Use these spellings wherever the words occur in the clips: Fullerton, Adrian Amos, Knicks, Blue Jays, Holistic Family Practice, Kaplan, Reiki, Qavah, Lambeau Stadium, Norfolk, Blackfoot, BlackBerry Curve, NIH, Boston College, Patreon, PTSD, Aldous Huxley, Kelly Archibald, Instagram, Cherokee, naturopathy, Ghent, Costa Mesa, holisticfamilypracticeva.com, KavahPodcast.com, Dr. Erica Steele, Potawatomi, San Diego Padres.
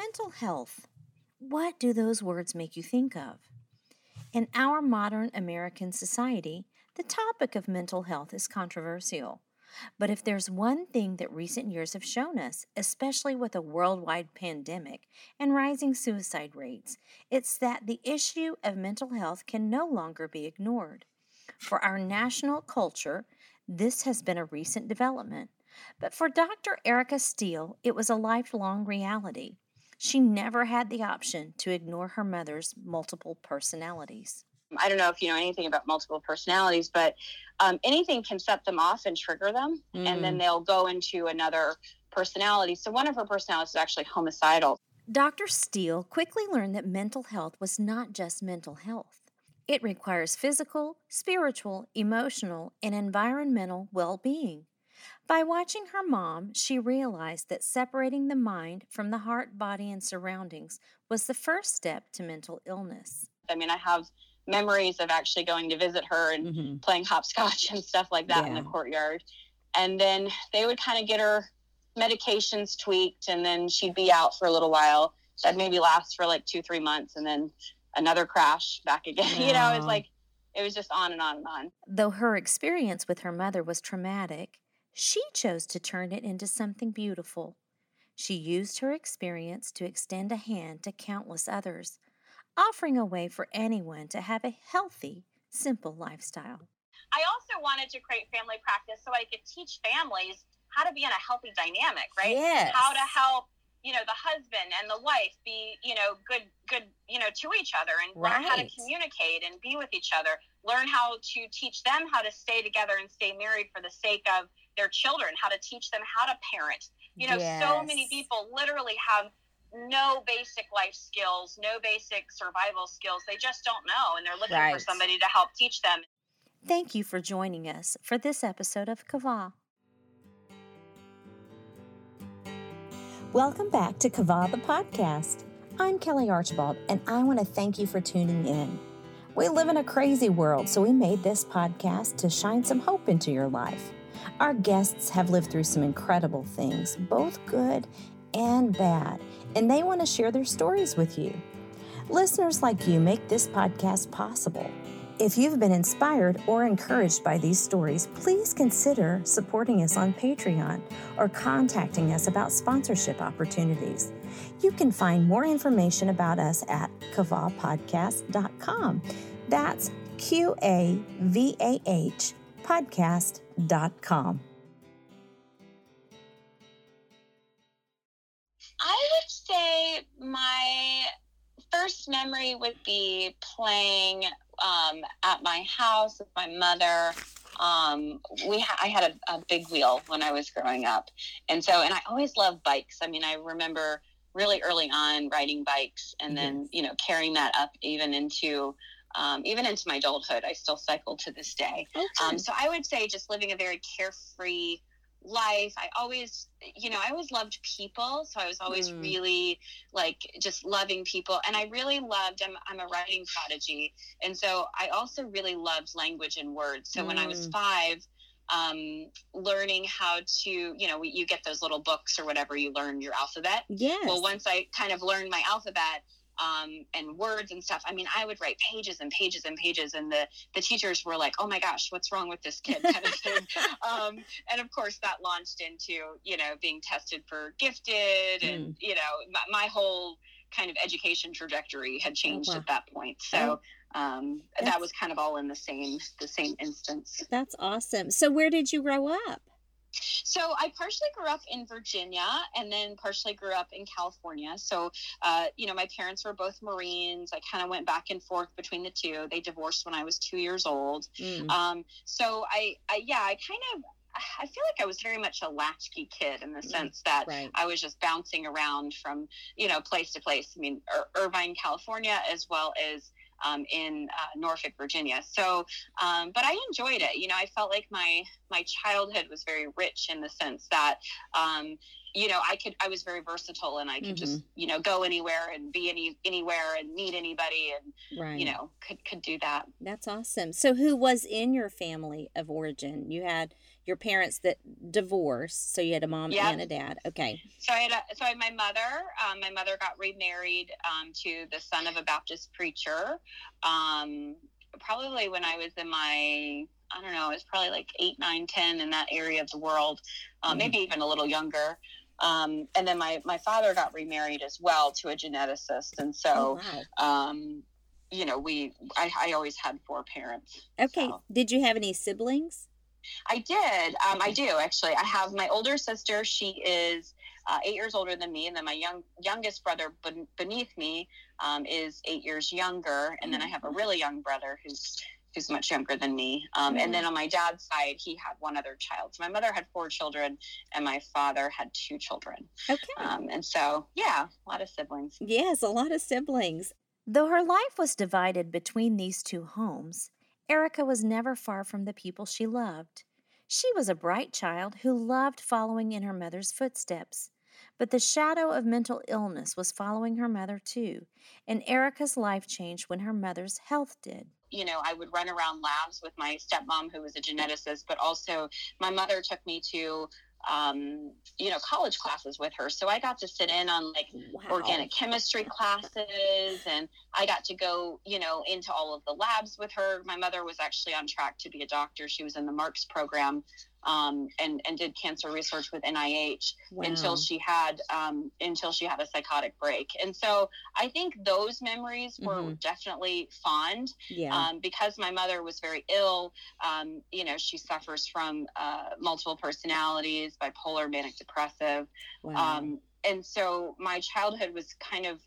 Mental health. What do those words make you think of? In our modern American society, the topic of mental health is controversial. But if there's one thing that recent years have shown us, especially with a worldwide pandemic and rising suicide rates, it's that the issue of mental health can no longer be ignored. For our national culture, this has been a recent development. But for Dr. Erica Steele, it was a lifelong reality. She never had the option to ignore her mother's multiple personalities. I don't know if you know anything about multiple personalities, but anything can set them off and trigger them, and then they'll go into another personality. So one of her personalities is actually homicidal. Dr. Steele quickly learned that mental health was not just mental health. It requires physical, spiritual, emotional, and environmental well-being. By watching her mom, she realized that separating the mind from the heart, body, and surroundings was the first step to mental illness. I mean, I have memories of actually going to visit her and playing hopscotch and stuff like that in the courtyard. And then they would kind of get her medications tweaked, and then she'd be out for a little while. That'd maybe last for like 2-3 months, and then another crash back again. Yeah. You know, it's like, it was just on and on and on. Though her experience with her mother was traumatic, she chose to turn it into something beautiful. She used her experience to extend a hand to countless others, offering a way for anyone to have a healthy, simple lifestyle. I also wanted to create family practice so I could teach families how to be in a healthy dynamic, right? Yes. How to help, you know, the husband and the wife be, you know, good, you know, to each other and learn how to communicate and be with each other, learn how to teach them how to stay together and stay married for the sake of their children, how to teach them how to parent. You know, so many people literally have no basic life skills, no basic survival skills. They just don't know, and they're looking for somebody to help teach them. Thank you for joining us for this episode of Qavah. Welcome back to Qavah the Podcast. I'm Kelly Archibald, and I want to thank you for tuning in. We live in a crazy world, so we made this podcast to shine some hope into your life. Our guests have lived through some incredible things, both good and bad, and they want to share their stories with you. Listeners like you make this podcast possible. If you've been inspired or encouraged by these stories, please consider supporting us on Patreon or contacting us about sponsorship opportunities. You can find more information about us at KavahPodcast.com. That's Qavah podcast.com. I would say my first memory would be playing at my house with my mother. I had a big wheel when I was growing up. And I always loved bikes. I mean, I remember really early on riding bikes and then, you know, carrying that up even into my adulthood. I still cycle to this day. Okay. So I would say just living a very carefree life. I always loved people. So I was always really like just loving people. And I really loved, I'm a writing prodigy. And so I also really loved language and words. So when I was 5, learning how to, you know, you get those little books or whatever, you learn your alphabet. Yes. Well, once I kind of learned my alphabet, and words and stuff. I mean, I would write pages and pages and pages, and the teachers were like, "Oh my gosh, what's wrong with this kid?" kind of thing. And of course, that launched into, you know, being tested for gifted, and you know, my whole kind of education trajectory had changed at that point. So that was kind of all in the same instance. That's awesome. So, where did you grow up? So I partially grew up in Virginia and then partially grew up in California. So, you know, my parents were both Marines. I kind of went back and forth between the two. They divorced when I was 2 years old. I feel like I was very much a latchkey kid in the sense that I was just bouncing around from, you know, place to place. I mean, Irvine, California, as well as in Norfolk, Virginia. So, but I enjoyed it. You know, I felt like my childhood was very rich in the sense that, you know, I was very versatile and I could just, you know, go anywhere and be anywhere and meet anybody and, you know, could do that. That's awesome. So who was in your family of origin? You had your parents that divorced. So you had a mom and a dad. Okay. So I had my mother. My mother got remarried to the son of a Baptist preacher. Probably when I was in my, I don't know, it was probably like 8, 9, 10 in that area of the world, maybe even a little younger. And then my father got remarried as well to a geneticist. And so, I always had four parents. Okay. So. Did you have any siblings? I did. I do actually. I have my older sister. She is 8 years older than me. And then my youngest brother beneath me is 8 years younger. And then I have a really young brother who's much younger than me. And then on my dad's side, he had one other child. So my mother had four children and my father had two children. Okay. And so, a lot of siblings. Yes, a lot of siblings. Though her life was divided between these two homes, Erica was never far from the people she loved. She was a bright child who loved following in her mother's footsteps. But the shadow of mental illness was following her mother too, and Erica's life changed when her mother's health did. You know, I would run around labs with my stepmom, who was a geneticist, but also my mother took me to, college classes with her. So I got to sit in on organic chemistry classes, and I got to go, into all of the labs with her. My mother was actually on track to be a doctor. She was in the Marks program, and did cancer research with NIH until she had a psychotic break. And so I think those memories were definitely fond, because my mother was very ill. She suffers from, multiple personalities, bipolar, manic depressive. Wow. And so my childhood was kind of,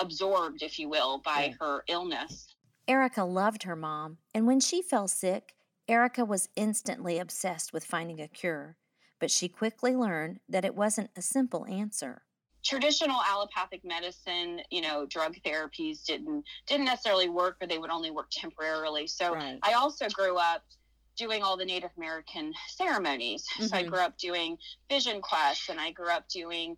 absorbed, if you will, by her illness. Erica loved her mom. And when she fell sick, Erica was instantly obsessed with finding a cure, but she quickly learned that it wasn't a simple answer. Traditional allopathic medicine, drug therapies didn't necessarily work, or they would only work temporarily. So I also grew up doing all the Native American ceremonies. Mm-hmm. So I grew up doing vision quests, and I grew up doing,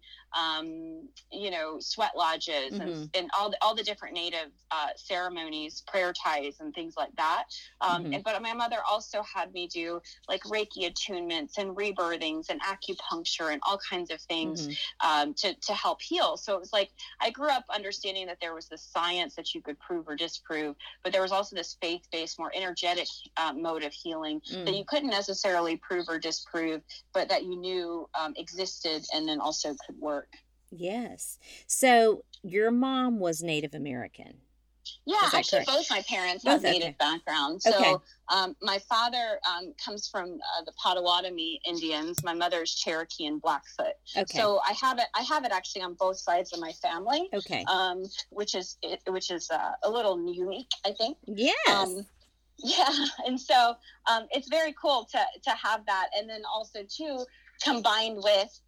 sweat lodges and all the different Native ceremonies, prayer ties and things like that. But my mother also had me do like Reiki attunements and rebirthings and acupuncture and all kinds of things to help heal. So it was like I grew up understanding that there was this science that you could prove or disprove, but there was also this faith-based, more energetic mode of healing that you couldn't necessarily prove or disprove, but that you knew existed and then also could work. Yes. So your mom was Native American. Yeah, actually, both my parents have Native backgrounds. So my father comes from the Potawatomi Indians. My mother's Cherokee and Blackfoot. Okay. So I have it actually on both sides of my family. Okay. Which is a little unique, I think. Yes. And so it's very cool to have that, and then also too combined with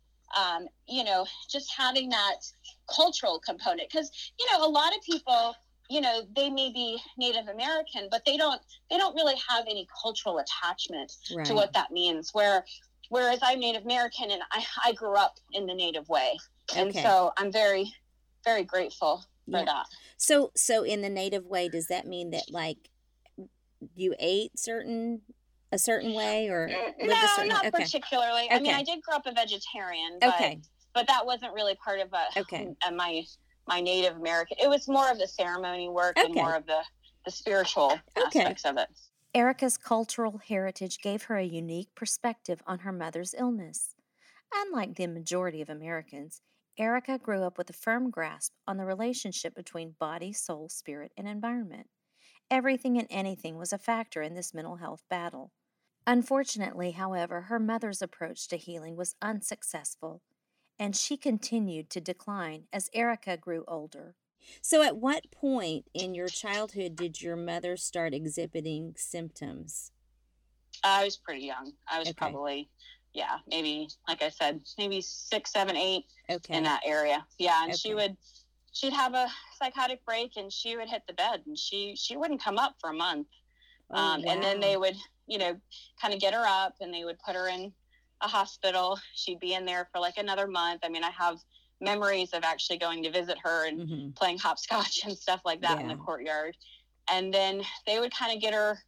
just having that cultural component, because a lot of people they may be Native American, but they don't really have any cultural attachment to what that means. Whereas I'm Native American, and I grew up in the Native way, and so I'm very, very grateful for that. So in the Native way, does that mean that you ate a certain way or not particularly? I mean, I did grow up a vegetarian, but that wasn't really part of my Native American. It was more of the ceremony work and more of the spiritual aspects of it. Erica's cultural heritage gave her a unique perspective on her mother's illness. Unlike the majority of Americans, Erica grew up with a firm grasp on the relationship between body, soul, spirit, and environment. Everything and anything was a factor in this mental health battle. Unfortunately, however, her mother's approach to healing was unsuccessful, and she continued to decline as Erica grew older. So at what point in your childhood did your mother start exhibiting symptoms? I was pretty young. I was probably, maybe, like I said, maybe 6, 7, 8 in that area. Yeah, and she'd have a psychotic break, and she would hit the bed, and she wouldn't come up for a month. And then they would, kind of get her up, and they would put her in a hospital. She'd be in there for like another month. I mean, I have memories of actually going to visit her and playing hopscotch and stuff like that in the courtyard. And then they would kind of get her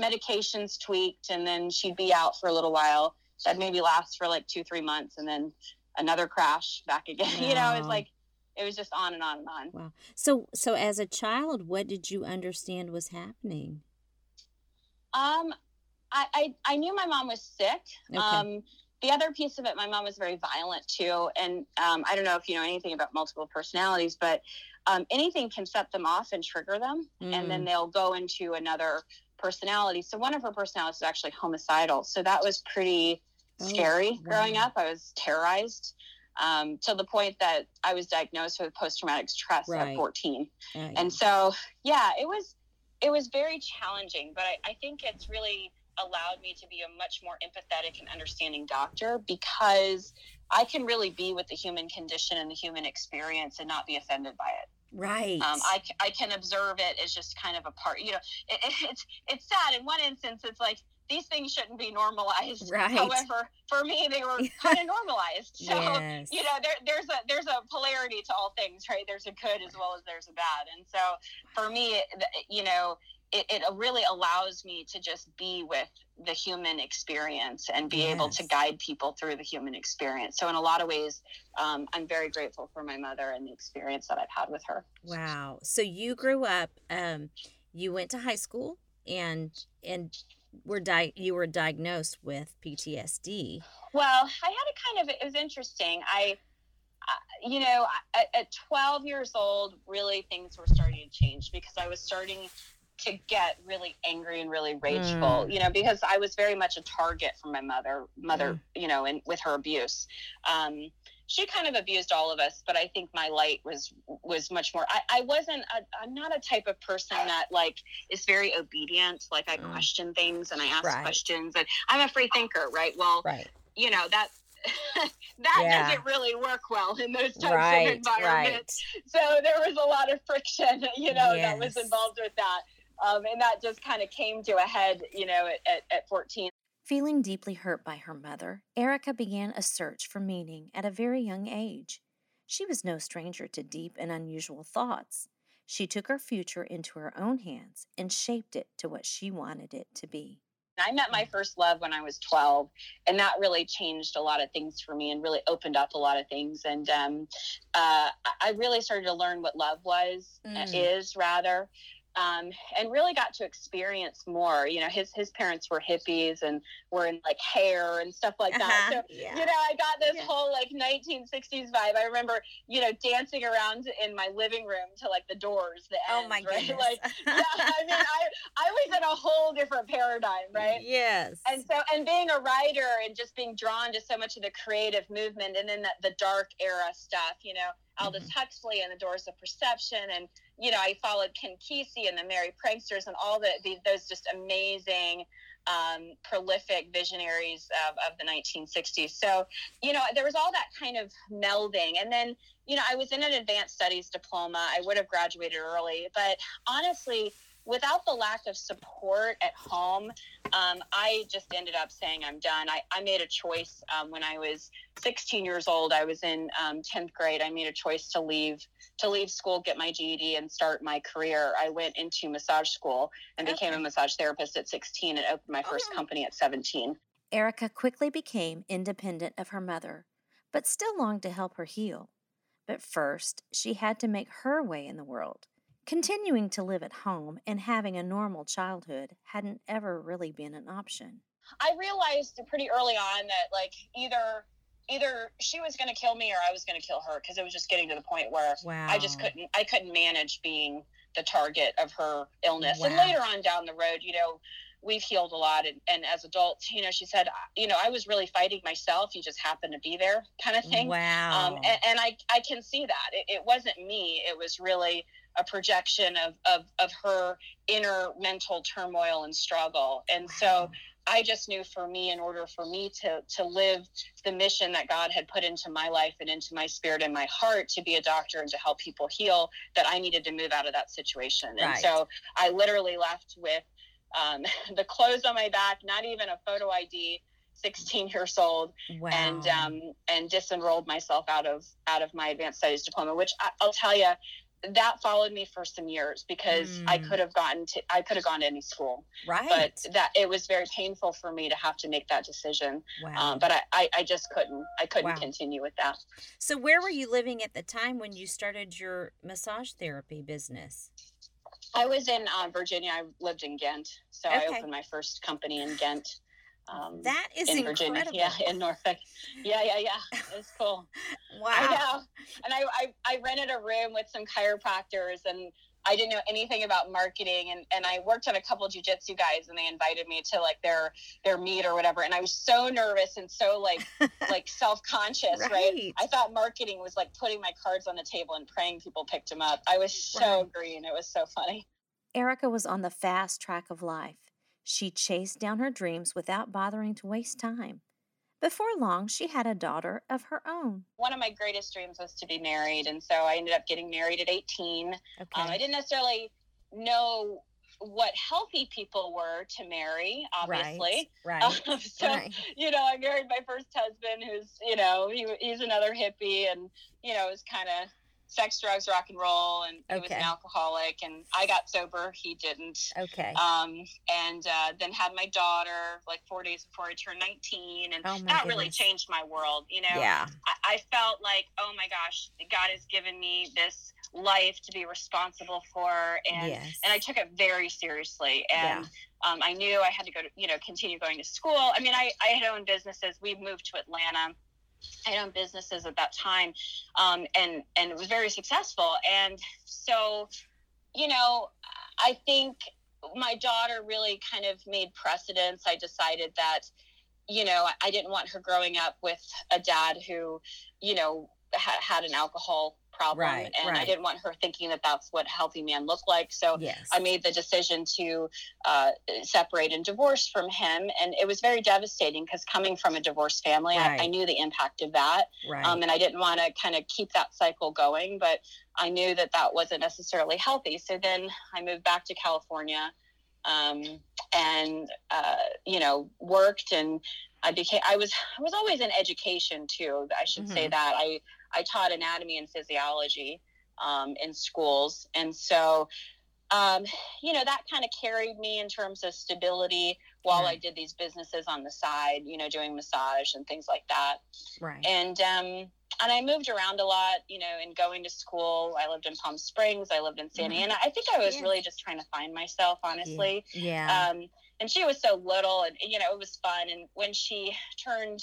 medications tweaked, and then she'd be out for a little while. That'd maybe last for like 2-3 months, and then another crash back again. Wow. You know, it's like, it was just on and on and on. Wow. So as a child, what did you understand was happening? I knew my mom was sick. Okay. The other piece of it, my mom was very violent too. And I don't know if you know anything about multiple personalities, but anything can set them off and trigger them. Mm. And then they'll go into another personality. So one of her personalities is actually homicidal. So that was pretty scary. Wow. Growing up, I was terrorized. To the point that I was diagnosed with post-traumatic stress at 14. Right. And so, yeah, it was very challenging, but I think it's really allowed me to be a much more empathetic and understanding doctor, because I can really be with the human condition and the human experience and not be offended by it. Right. I can observe it as just kind of a part, you know, it's sad. In one instance, it's like, these things shouldn't be normalized. Right. However, for me, they were kind of normalized. So, yes. You know, there's a polarity to all things, right? There's a good as well as there's a bad. And so for me, you know, it really allows me to just be with the human experience and be able to guide people through the human experience. So in a lot of ways, I'm very grateful for my mother and the experience that I've had with her. Wow. So you grew up, you went to high school and you were diagnosed with PTSD. Well, I had it was interesting. At 12 years old, really things were starting to change, because I was starting to get really angry and really rageful, you know, because I was very much a target for my mother, you know, and with her abuse. She kind of abused all of us, but I think my light was much more, I'm not a type of person that like is very obedient. Like I question things and I ask questions, and I'm a free thinker. Right. Well, you know, that, doesn't really work well in those types of environments. Right. So there was a lot of friction, you know, that was involved with that. And that just kind of came to a head, you know, at 14. Feeling deeply hurt by her mother, Erica began a search for meaning at a very young age. She was no stranger to deep and unusual thoughts. She took her future into her own hands and shaped it to what she wanted it to be. I met my first love when I was 12, and that really changed a lot of things for me and really opened up a lot of things. And I really started to learn what love was, is rather. And really got to experience more, you know, his parents were hippies and were in like hair and stuff like that. So, you know, I got this whole like 1960s vibe. I remember, you know, dancing around in my living room to like the Doors, the Ends, goodness. Like, I mean, I was in a whole different paradigm, right? Yes. And so, and being a writer and just being drawn to so much of the creative movement, and then the dark era stuff, you know, Aldous Huxley and the Doors of Perception, and you know, I followed Ken Kesey and the Merry Pranksters and all those just amazing, prolific visionaries of the 1960s. So, you know, there was all that kind of melding. And then, you know, I was in an advanced studies diploma. I would have graduated early, but honestly, without the lack of support at home, I just ended up saying I'm done. I made a choice when I was 16 years old. I was in 10th grade. I made a choice to leave school, get my GED, and start my career. I went into massage school and became a massage therapist at 16 and opened my first company at 17. Erica quickly became independent of her mother, but still longed to help her heal. But first, she had to make her way in the world. Continuing to live at home and having a normal childhood hadn't ever really been an option. I realized pretty early on that, like, either she was going to kill me or I was going to kill her, because it was just getting to the point where I just couldn't manage being the target of her illness. Wow. And later on down the road, you know, we've healed a lot. And as adults, you know, she said, you know, I was really fighting myself. You just happened to be there, kind of thing. Wow. And I can see that. It wasn't me. It was really a projection of her inner mental turmoil and struggle. And so I just knew, for me, in order for me to live the mission that God had put into my life and into my spirit and my heart, to be a doctor and to help people heal, that I needed to move out of that situation. Right. And so I literally left with the clothes on my back, not even a photo ID, 16 years old, and disenrolled myself out of my advanced studies diploma, which I'll tell you, that followed me for some years because I could have gone to any school. Right. But that it was very painful for me to have to make that decision. Wow. But I just couldn't. I couldn't continue with that. So where were you living at the time when you started your massage therapy business? I was in Virginia. I lived in Ghent. So I opened my first company in Ghent. That is in Virginia, incredible. Yeah, in Norfolk. Yeah. It's cool. Wow. I know. And I rented a room with some chiropractors, and I didn't know anything about marketing. And I worked on a couple of jujitsu guys, and they invited me to like their meet or whatever. And I was so nervous and so like self-conscious, right? I thought marketing was like putting my cards on the table and praying people picked them up. I was so green. It was so funny. Erica was on the fast track of life. She chased down her dreams without bothering to waste time. Before long, she had a daughter of her own. One of my greatest dreams was to be married, and so I ended up getting married at 18. Okay. I didn't necessarily know what healthy people were to marry, obviously. Right. I married my first husband, who's, he's another hippie, and, it was kind of sex, drugs, rock and roll, and he was an alcoholic, and I got sober, he didn't. Okay. Then had my daughter like 4 days before I turned 19, and really changed my world, Yeah. I felt like, oh my gosh, God has given me this life to be responsible for, and and I took it very seriously, and I knew I had to go to, continue going to school. I mean, I had owned businesses. We moved to Atlanta. I had owned businesses at that time, and it was very successful. And so, I think my daughter really kind of made precedence. I decided that, I didn't want her growing up with a dad who, had an alcohol problem. And I didn't want her thinking that that's what a healthy man looked like. So I made the decision to separate and divorce from him. And it was very devastating because coming from a divorced family, I knew the impact of that. Right. And I didn't want to kind of keep that cycle going, but I knew that wasn't necessarily healthy. So then I moved back to California and worked, and I was always in education too. I should say that I taught anatomy and physiology in schools. And so, that kind of carried me in terms of stability while I did these businesses on the side, doing massage and things like that. Right. And I moved around a lot, and going to school. I lived in Palm Springs. I lived in Santa Ana. I think I was really just trying to find myself, honestly. Yeah. And she was so little, and, it was fun. And when she turned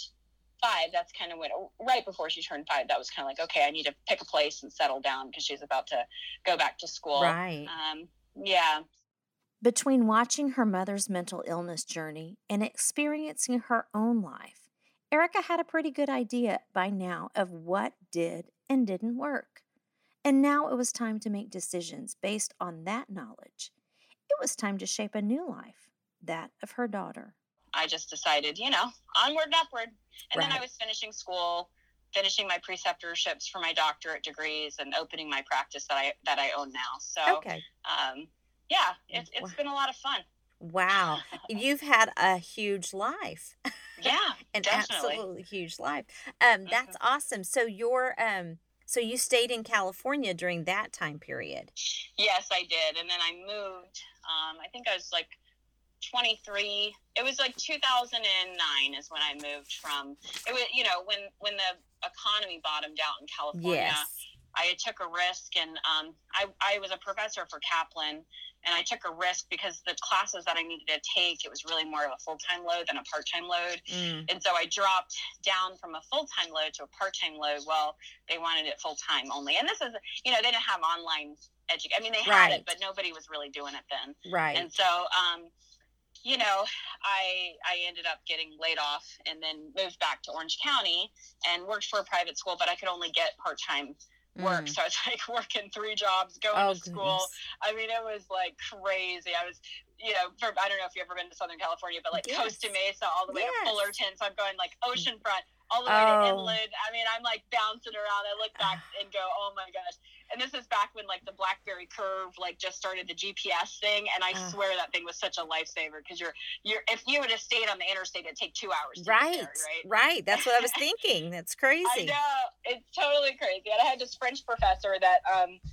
5, that's kind of when, right before she turned 5, that was kind of like, okay, I need to pick a place and settle down because she's about to go back to school. Right. Between watching her mother's mental illness journey and experiencing her own life, Erica had a pretty good idea by now of what did and didn't work. And now it was time to make decisions based on that knowledge. It was time to shape a new life, that of her daughter. I just decided, onward and upward. And then I was finishing school, finishing my preceptorships for my doctorate degrees, and opening my practice that I own now. So, it's been a lot of fun. Wow. You've had a huge life. Yeah, an definitely. Absolutely huge life. That's awesome. So so you stayed in California during that time period. Yes, I did. And then I moved, I think I was like 23. It was like 2009 is when I moved from. It was when the economy bottomed out in California. Yes. I took a risk, and I was a professor for Kaplan, and I took a risk because the classes that I needed to take, it was really more of a full-time load than a part-time load. And so I dropped down from a full-time load to a part-time load. Well, they wanted it full-time only. And this is, they didn't have online education. I mean, they had it, but nobody was really doing it then. Right. And so, I ended up getting laid off and then moved back to Orange County and worked for a private school, but I could only get part-time work. So I was like working 3 jobs, going to school. Goodness. I mean, it was like crazy. I was, I don't know if you've ever been to Southern California, but like Costa Mesa all the way to Fullerton. So I'm going like oceanfront all the way to inland. I mean, I'm like bouncing around. I look back and go, oh my gosh. And this is back when like the BlackBerry Curve like just started the GPS thing, and I swear that thing was such a lifesaver because you're if you would have stayed on the interstate, it'd take 2 hours. Right. That's what I was thinking. That's crazy. I know, it's totally crazy. And I had this French professor that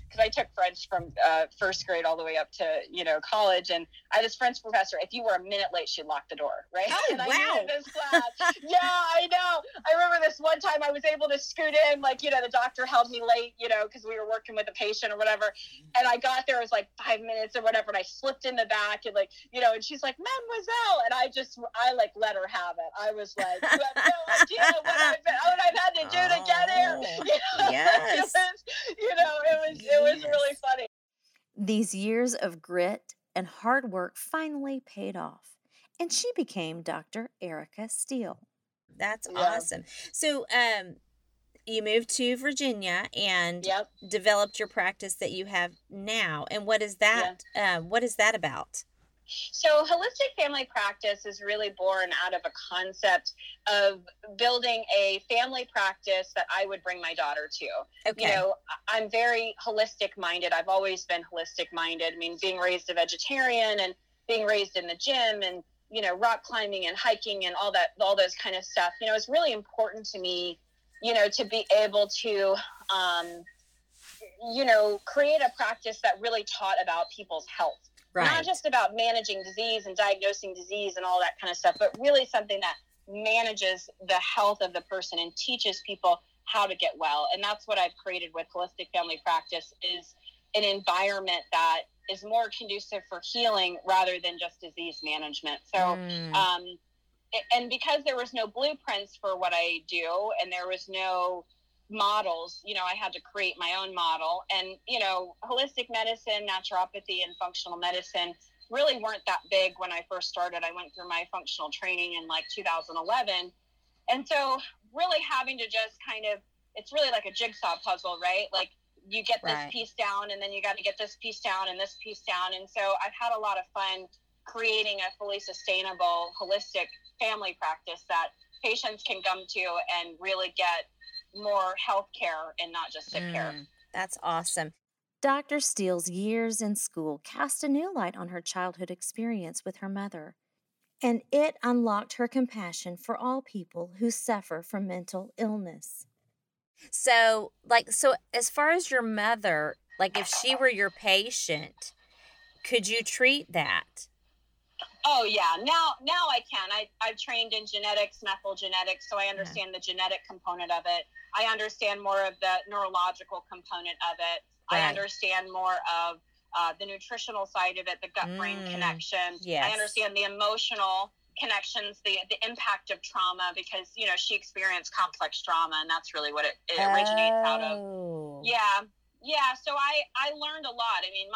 because I took French from first grade all the way up to, you know, college. And I had this French professor, if you were a minute late, she'd lock the door, right? Oh, and wow. I knew this class. Yeah, I know. I remember this one time I was able to scoot in, like, you know, the doctor held me late, you know, because we were working with a patient or whatever. And I got there, it was like 5 minutes or whatever. And I slipped in the back and, like, you know, and she's like, Mademoiselle. And I like let her have it. I was like, you have no idea what I've had to do to get here. You know, yes. It was really funny. These years of grit and hard work finally paid off, and she became Dr. Erica Steele. That's awesome. So, you moved to Virginia and developed your practice that you have now. And what is that? Yeah. What is that about? So holistic family practice is really born out of a concept of building a family practice that I would bring my daughter to. Okay. You know, I'm very holistic minded. I've always been holistic minded. I mean, being raised a vegetarian and being raised in the gym and, you know, rock climbing and hiking and all that, all those kind of stuff, you know, it's really important to me, you know, to be able to, you know, create a practice that really taught about people's health. Right. Not just about managing disease and diagnosing disease and all that kind of stuff, but really something that manages the health of the person and teaches people how to get well. And that's what I've created with Holistic Family Practice, is an environment that is more conducive for healing rather than just disease management. So, and because there was no blueprints for what I do and there was no models, you know, I had to create my own model. And, you know, holistic medicine, naturopathy, and functional medicine really weren't that big when I first started. I went through my functional training in like 2011. And so really having to just kind of, it's really like a jigsaw puzzle, right? Like you get this piece down and then you got to get this piece down and this piece down. And so I've had a lot of fun creating a fully sustainable holistic family practice that patients can come to and really get more health care and not just sick care. That's awesome. Dr. Steele's years in school cast a new light on her childhood experience with her mother, and it unlocked her compassion for all people who suffer from mental illness. So, like, so as far as your mother, like if she were your patient, could you treat that? Oh yeah. Now I can. I've trained in genetics, methyl genetics, so I understand the genetic component of it. I understand more of the neurological component of it. Right. I understand more of the nutritional side of it, the gut-brain connection. Yes. I understand the emotional connections, the impact of trauma, because, you know, she experienced complex trauma, and that's really what it originates out of. Yeah. Yeah. So I learned a lot. I mean,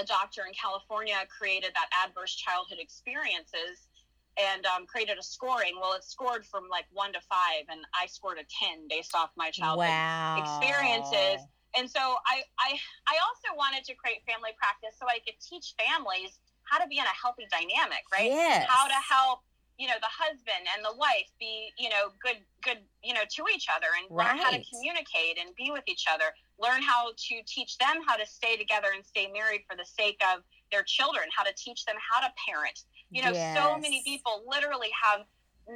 a doctor in California created that Adverse Childhood Experiences and created a scoring. Well, it scored from like 1 to 5, and I scored a 10 based off my childhood experiences. And so I also wanted to create family practice so I could teach families how to be in a healthy dynamic, right? Yes. How to help, you know, the husband and the wife be, you know, good, you know, to each other and learn how to communicate and be with each other. Learn how to teach them how to stay together and stay married for the sake of their children, how to teach them how to parent. You know, so many people literally have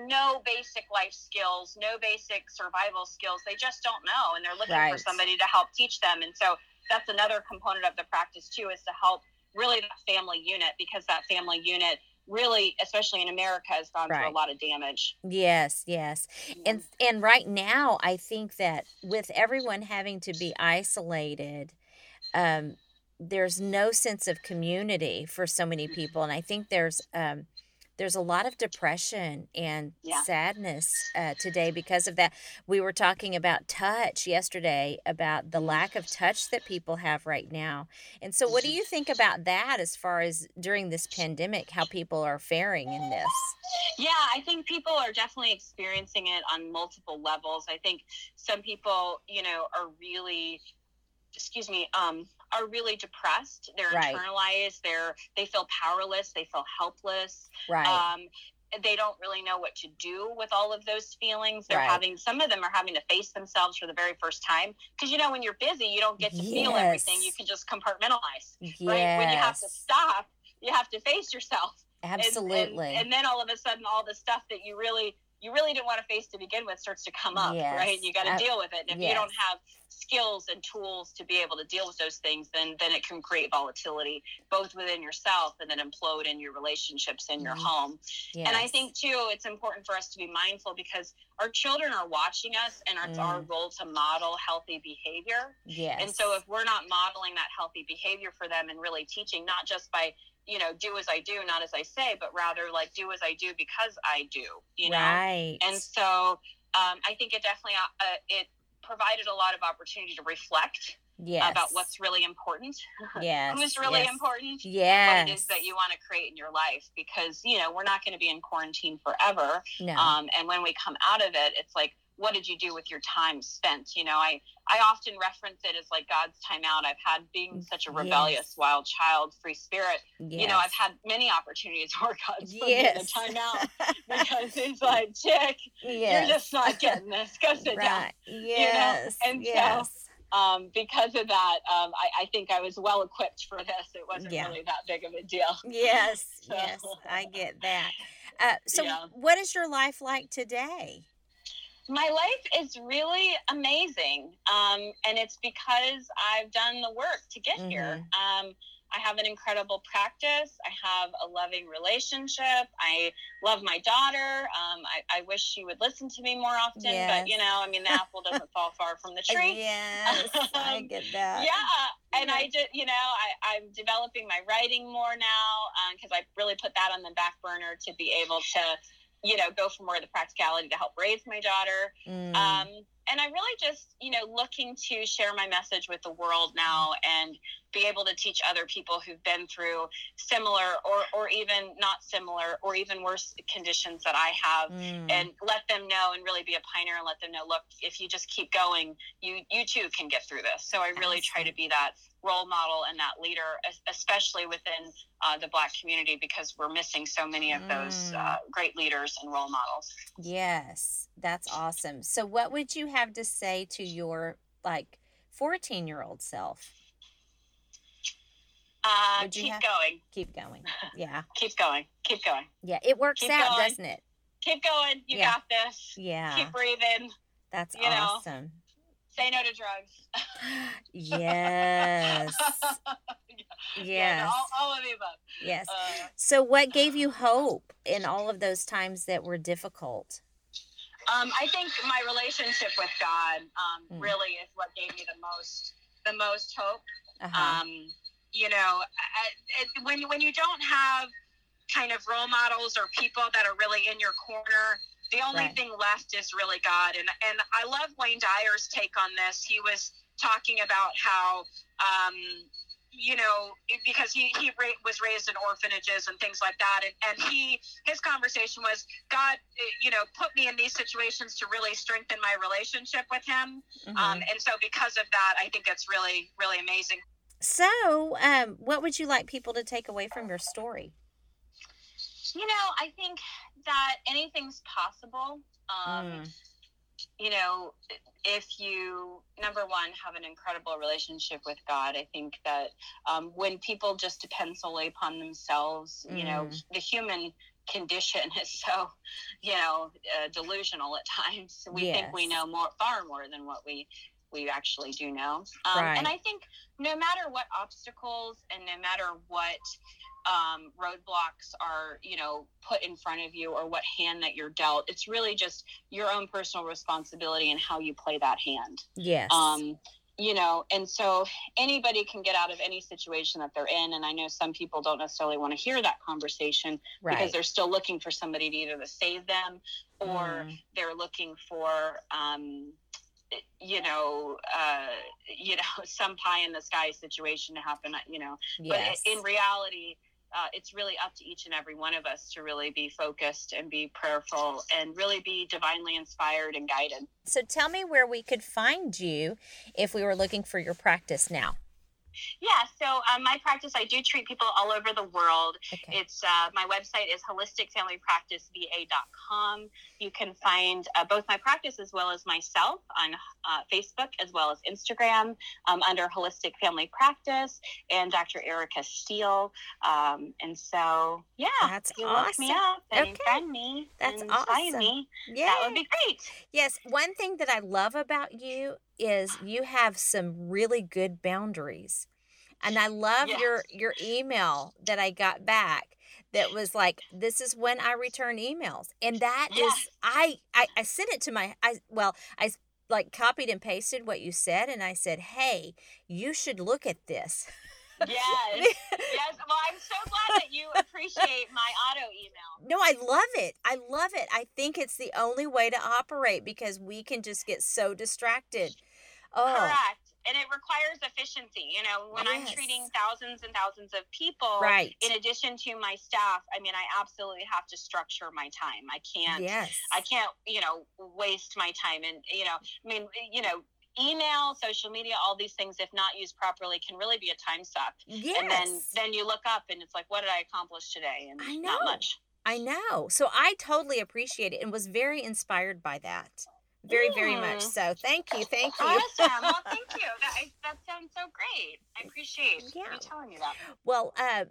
no basic life skills, no basic survival skills. They just don't know. And they're looking for somebody to help teach them. And so that's another component of the practice too, is to help really that family unit, because that family unit really, especially in America, has gone through a lot of damage. Yes, yes. And right now, I think that with everyone having to be isolated, there's no sense of community for so many people. And I think there's a lot of depression and sadness today because of that. We were talking about touch yesterday, about the lack of touch that people have right now. And so what do you think about that as far as during this pandemic, how people are faring in this? Yeah, I think people are definitely experiencing it on multiple levels. I think some people, you know, are really depressed. They're internalized. They feel powerless. They feel helpless. Right. They don't really know what to do with all of those feelings. They're some of them are having to face themselves for the very first time. Cause you know, when you're busy, you don't get to feel everything. You can just compartmentalize, right? When you have to stop, you have to face yourself. Absolutely. And then all of a sudden, all the stuff that you really, you really didn't want to face to begin with starts to come up, yes. right? And you got to deal with it. And if yes. you don't have skills and tools to be able to deal with those things, then it can create volatility, both within yourself and then implode in your relationships and your mm-hmm. home. Yes. And I think, too, it's important for us to be mindful because our children are watching us, and it's our role to model healthy behavior. Yes. And so if we're not modeling that healthy behavior for them and really teaching, not just by, you know, do as I do, not as I say, but rather like do as I do because I do, you know? Right. And so I think it definitely, it provided a lot of opportunity to reflect yes. about what's really important, yes. who's really yes. important, yes. what it is that you want to create in your life, because, you know, we're not going to be in quarantine forever. No. And when we come out of it, it's like, what did you do with your time spent? You know, I often reference it as like God's time out. I've had being such a rebellious, yes. wild child, free spirit. Yes. You know, I've had many opportunities where God's yes. time out because he's like, chick, yes. you're just not getting this. Go sit right. down. Yes. You know? And yes. so because of that, I think I was well equipped for this. It wasn't yeah. really that big of a deal. Yes. So. Yes. I get that. What is your life like today? My life is really amazing, and it's because I've done the work to get mm-hmm. here. I have an incredible practice. I have a loving relationship. I love my daughter. I wish she would listen to me more often, yes. but, you know, I mean, the apple doesn't fall far from the tree. Yes, I get that. Yeah, and yeah. I did, you know, I'm developing my writing more now because I really put that on the back burner to be able to, you know, go for more of the practicality to help raise my daughter. And I really just, you know, looking to share my message with the world now and be able to teach other people who've been through similar or even not similar or even worse conditions that I have and let them know and really be a pioneer and let them know, look, if you just keep going, you too can get through this. So I really try to be that role model and that leader, especially within the Black community, because we're missing so many of those great leaders and role models. Yes, that's awesome. So what would you have to say to your, like, 14-year-old self? Keep going. Keep going. Yeah. Keep going. Yeah, it works keep out, going. Doesn't it? Keep going. You yeah. got this. Yeah. Keep breathing. That's you awesome. Know. Say no to drugs. Yes. yes. Yeah, no, all of the above. Yes. So what gave you hope in all of those times that were difficult? I think my relationship with God really is what gave me the most hope. Uh-huh. You know, when you don't have kind of role models or people that are really in your corner, the only right. thing left is really God. And I love Wayne Dyer's take on this. He was talking about how, you know, because he was raised in orphanages and things like that. And his conversation was, God, you know, put me in these situations to really strengthen my relationship with him. Mm-hmm. And so because of that, I think it's really, really amazing. So what would you like people to take away from your story? You know, I think that anything's possible. You know, if you, number one, have an incredible relationship with God, I think that when people just depend solely upon themselves, you know, the human condition is so, you know, delusional at times. We yes. think we know far more than what we actually do know. Right. And I think no matter what obstacles and no matter what roadblocks are, you know, put in front of you or what hand that you're dealt, it's really just your own personal responsibility and how you play that hand. Yes. You know, and so anybody can get out of any situation that they're in. And I know some people don't necessarily want to hear that conversation right. because they're still looking for somebody to either save them or they're looking for, you know, some pie in the sky situation to happen, you know, yes. but in reality, it's really up to each and every one of us to really be focused and be prayerful and really be divinely inspired and guided. So tell me where we could find you if we were looking for your practice now. Yeah, so my practice, I do treat people all over the world. Okay. It's my website is holisticfamilypracticeva.com. You can find both my practice as well as myself on Facebook as well as Instagram under Holistic Family Practice and Dr. Erica Steele. And so, yeah, that's if you awesome. Look me up and okay. friend me that's and awesome. Find me, yay. That would be great. Yes, one thing that I love about you is you have some really good boundaries. And I love yes. your email that I got back that was like, this is when I return emails. And that yes. is, I sent it to I like copied and pasted what you said. And I said, hey, you should look at this. Yes. Yes. Well, I'm so glad that you appreciate my auto email. No, I love it. I love it. I think it's the only way to operate because we can just get so distracted. Oh. Correct. And it requires efficiency. You know, when yes. I'm treating thousands and thousands of people, right. in addition to my staff, I mean, I absolutely have to structure my time. I can't, yes. I can't, you know, waste my time. And, you know, I mean, you know, email, social media, all these things, if not used properly, can really be a time suck. Yes. And then you look up and it's like, what did I accomplish today? And I know. Not much. I know. So I totally appreciate it and was very inspired by that. Very, very much so. Thank you. Thank you. Awesome. Well, thank you. That sounds so great. I appreciate you telling me that. Well, I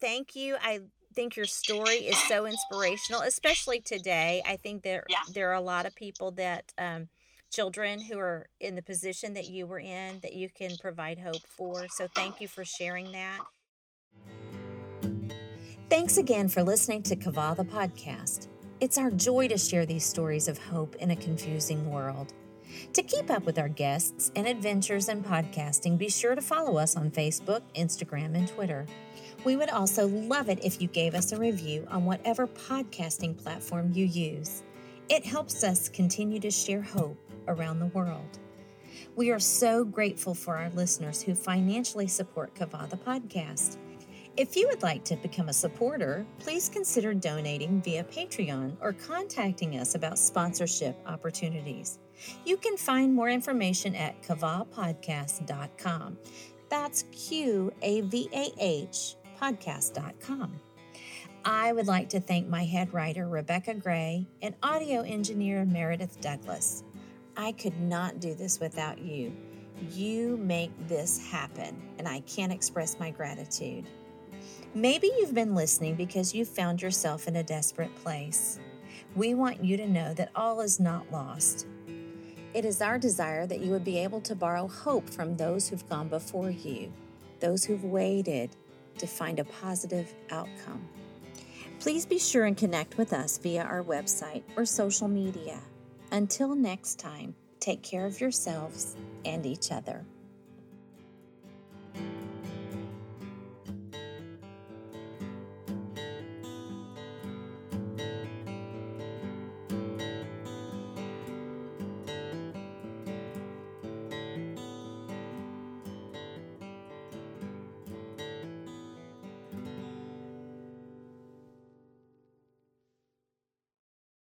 thank you. I think your story is so inspirational, especially today. I think there are a lot of people that children who are in the position that you were in that you can provide hope for. So thank you for sharing that. Thanks again for listening to Qavah the Podcast. It's our joy to share these stories of hope in a confusing world. To keep up with our guests and adventures in podcasting, be sure to follow us on Facebook, Instagram, and Twitter. We would also love it if you gave us a review on whatever podcasting platform you use. It helps us continue to share hope around the world. We are so grateful for our listeners who financially support Qavah the Podcast. If you would like to become a supporter, please consider donating via Patreon or contacting us about sponsorship opportunities. You can find more information at KavahPodcast.com. That's QAVAH podcast.com. I would like to thank my head writer, Rebecca Gray, and audio engineer, Meredith Douglas. I could not do this without you. You make this happen, and I can't express my gratitude. Maybe you've been listening because you found yourself in a desperate place. We want you to know that all is not lost. It is our desire that you would be able to borrow hope from those who've gone before you, those who've waited to find a positive outcome. Please be sure and connect with us via our website or social media. Until next time, take care of yourselves and each other.